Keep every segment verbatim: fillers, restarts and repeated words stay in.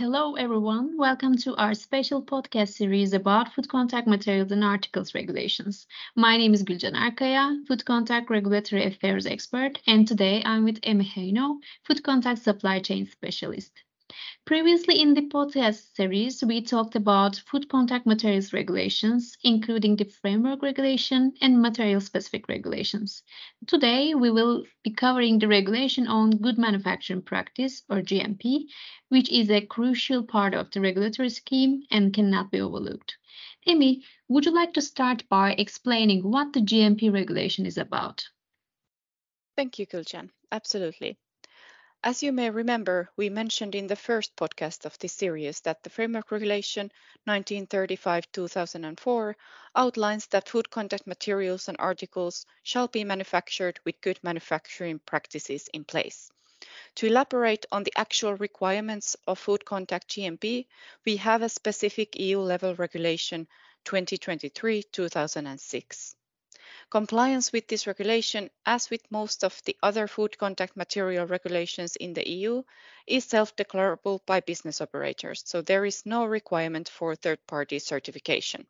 Hello everyone, welcome to our special podcast series about food contact materials and articles regulations. My name is Gülcan Arkaya, food contact regulatory affairs expert, and today I'm with Emi Heino, food contact supply chain specialist. Previously in the podcast series, we talked about food contact materials regulations, including the framework regulation and material-specific regulations. Today, we will be covering the regulation on good manufacturing practice, or G M P, which is a crucial part of the regulatory scheme and cannot be overlooked. Emi, would you like to start by explaining what the G M P regulation is about? Thank you, Gülcan. Absolutely. As you may remember, we mentioned in the first podcast of this series that the Framework Regulation nineteen thirty-five dash two thousand four outlines that food contact materials and articles shall be manufactured with good manufacturing practices in place. To elaborate on the actual requirements of food contact G M P, we have a specific E U-level regulation twenty twenty-three dash two thousand six. Compliance with this regulation, as with most of the other food contact material regulations in the E U, is self-declarable by business operators, so there is no requirement for third-party certification.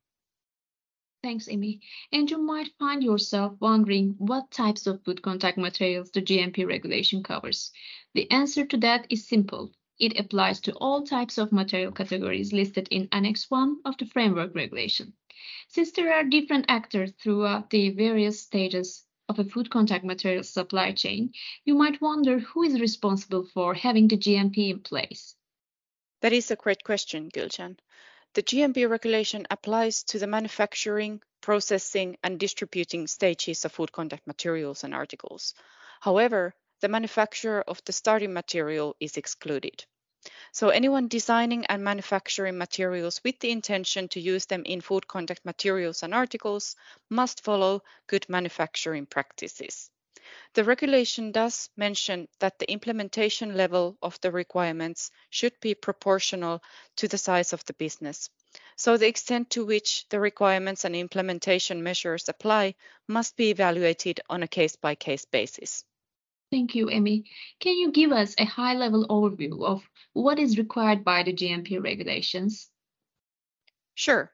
Thanks, Emi. And you might find yourself wondering what types of food contact materials the G M P regulation covers. The answer to that is simple. It applies to all types of material categories listed in Annex one of the Framework Regulation. Since there are different actors throughout the various stages of a food contact material supply chain, you might wonder who is responsible for having the G M P in place. That is a great question, Gülcan. The G M P regulation applies to the manufacturing, processing, and distributing stages of food contact materials and articles. However, the manufacturer of the starting material is excluded. So anyone designing and manufacturing materials with the intention to use them in food contact materials and articles must follow good manufacturing practices. The regulation does mention that the implementation level of the requirements should be proportional to the size of the business. So the extent to which the requirements and implementation measures apply must be evaluated on a case-by-case basis. Thank you, Emi. Can you give us a high-level overview of what is required by the G M P regulations? Sure.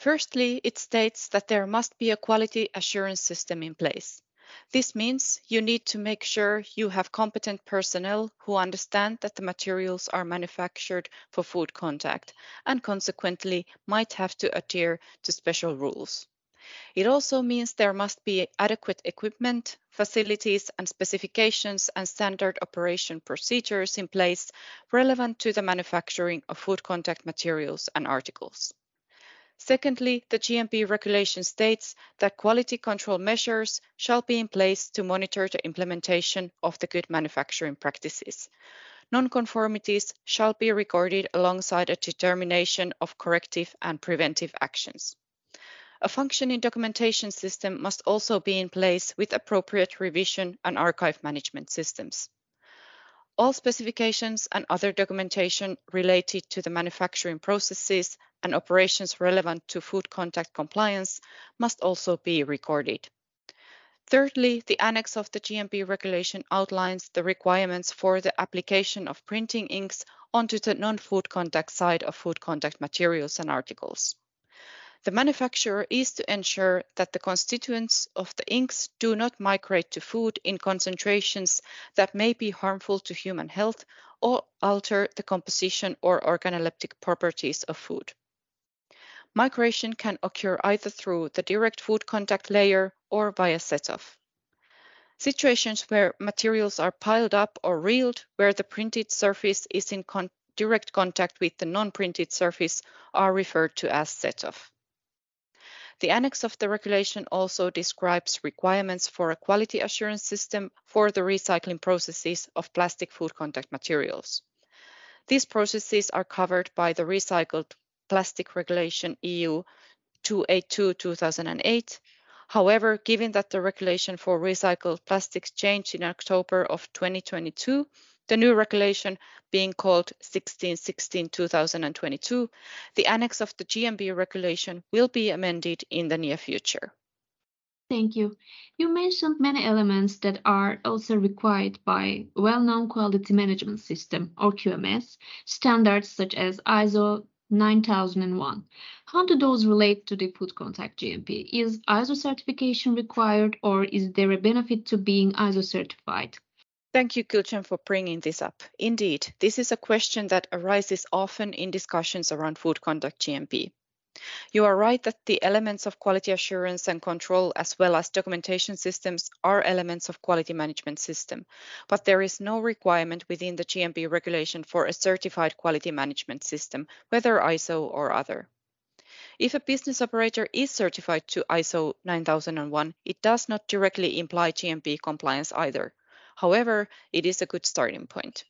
Firstly, it states that there must be a quality assurance system in place. This means you need to make sure you have competent personnel who understand that the materials are manufactured for food contact and consequently might have to adhere to special rules. It also means there must be adequate equipment, facilities and specifications and standard operation procedures in place relevant to the manufacturing of food contact materials and articles. Secondly, the G M P regulation states that quality control measures shall be in place to monitor the implementation of the good manufacturing practices. Non-conformities shall be recorded alongside a determination of corrective and preventive actions. A functioning documentation system must also be in place with appropriate revision and archive management systems. All specifications and other documentation related to the manufacturing processes and operations relevant to food contact compliance must also be recorded. Thirdly, the annex of the G M P regulation outlines the requirements for the application of printing inks onto the non-food contact side of food contact materials and articles. The manufacturer is to ensure that the constituents of the inks do not migrate to food in concentrations that may be harmful to human health or alter the composition or organoleptic properties of food. Migration can occur either through the direct food contact layer or via set-off. Situations where materials are piled up or reeled, where the printed surface is in con- direct contact with the non-printed surface, are referred to as set-off. The annex of the regulation also describes requirements for a quality assurance system for the recycling processes of plastic food contact materials. These processes are covered by the Recycled Plastic Regulation E U two eighty-two dash two thousand eight. However, given that the regulation for recycled plastics changed in October of twenty twenty-two, the new regulation being called sixteen slash sixteen slash twenty twenty-two, the annex of the G M P regulation will be amended in the near future. Thank you. You mentioned many elements that are also required by well-known quality management system or Q M S standards such as I S O nine thousand one. How do those relate to the food contact G M P? Is I S O certification required, or is there a benefit to being I S O certified? Thank you, Gülcan, for bringing this up. Indeed, this is a question that arises often in discussions around food contact G M P. You are right that the elements of quality assurance and control, as well as documentation systems, are elements of quality management system, but there is no requirement within the G M P regulation for a certified quality management system, whether I S O or other. If a business operator is certified to I S O nine thousand one, it does not directly imply G M P compliance either. However, it is a good starting point.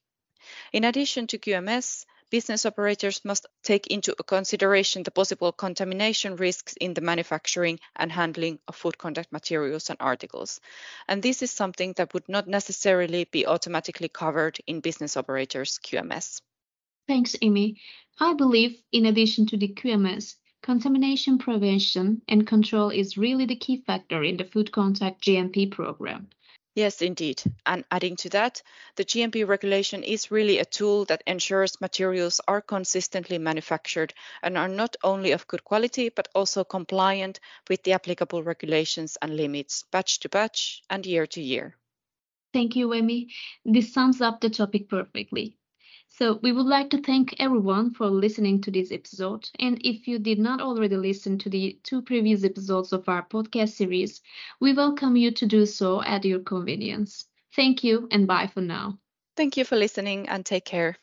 In addition to Q M S, business operators must take into consideration the possible contamination risks in the manufacturing and handling of food contact materials and articles. And this is something that would not necessarily be automatically covered in business operators' Q M S. Thanks, Emi. I believe, in addition to the Q M S, contamination prevention and control is really the key factor in the food contact G M P program. Yes, indeed. And adding to that, the G M P regulation is really a tool that ensures materials are consistently manufactured and are not only of good quality, but also compliant with the applicable regulations and limits, batch to batch and year to year. Thank you, Emi. This sums up the topic perfectly. So we would like to thank everyone for listening to this episode. And if you did not already listen to the two previous episodes of our podcast series, we welcome you to do so at your convenience. Thank you and bye for now. Thank you for listening and take care.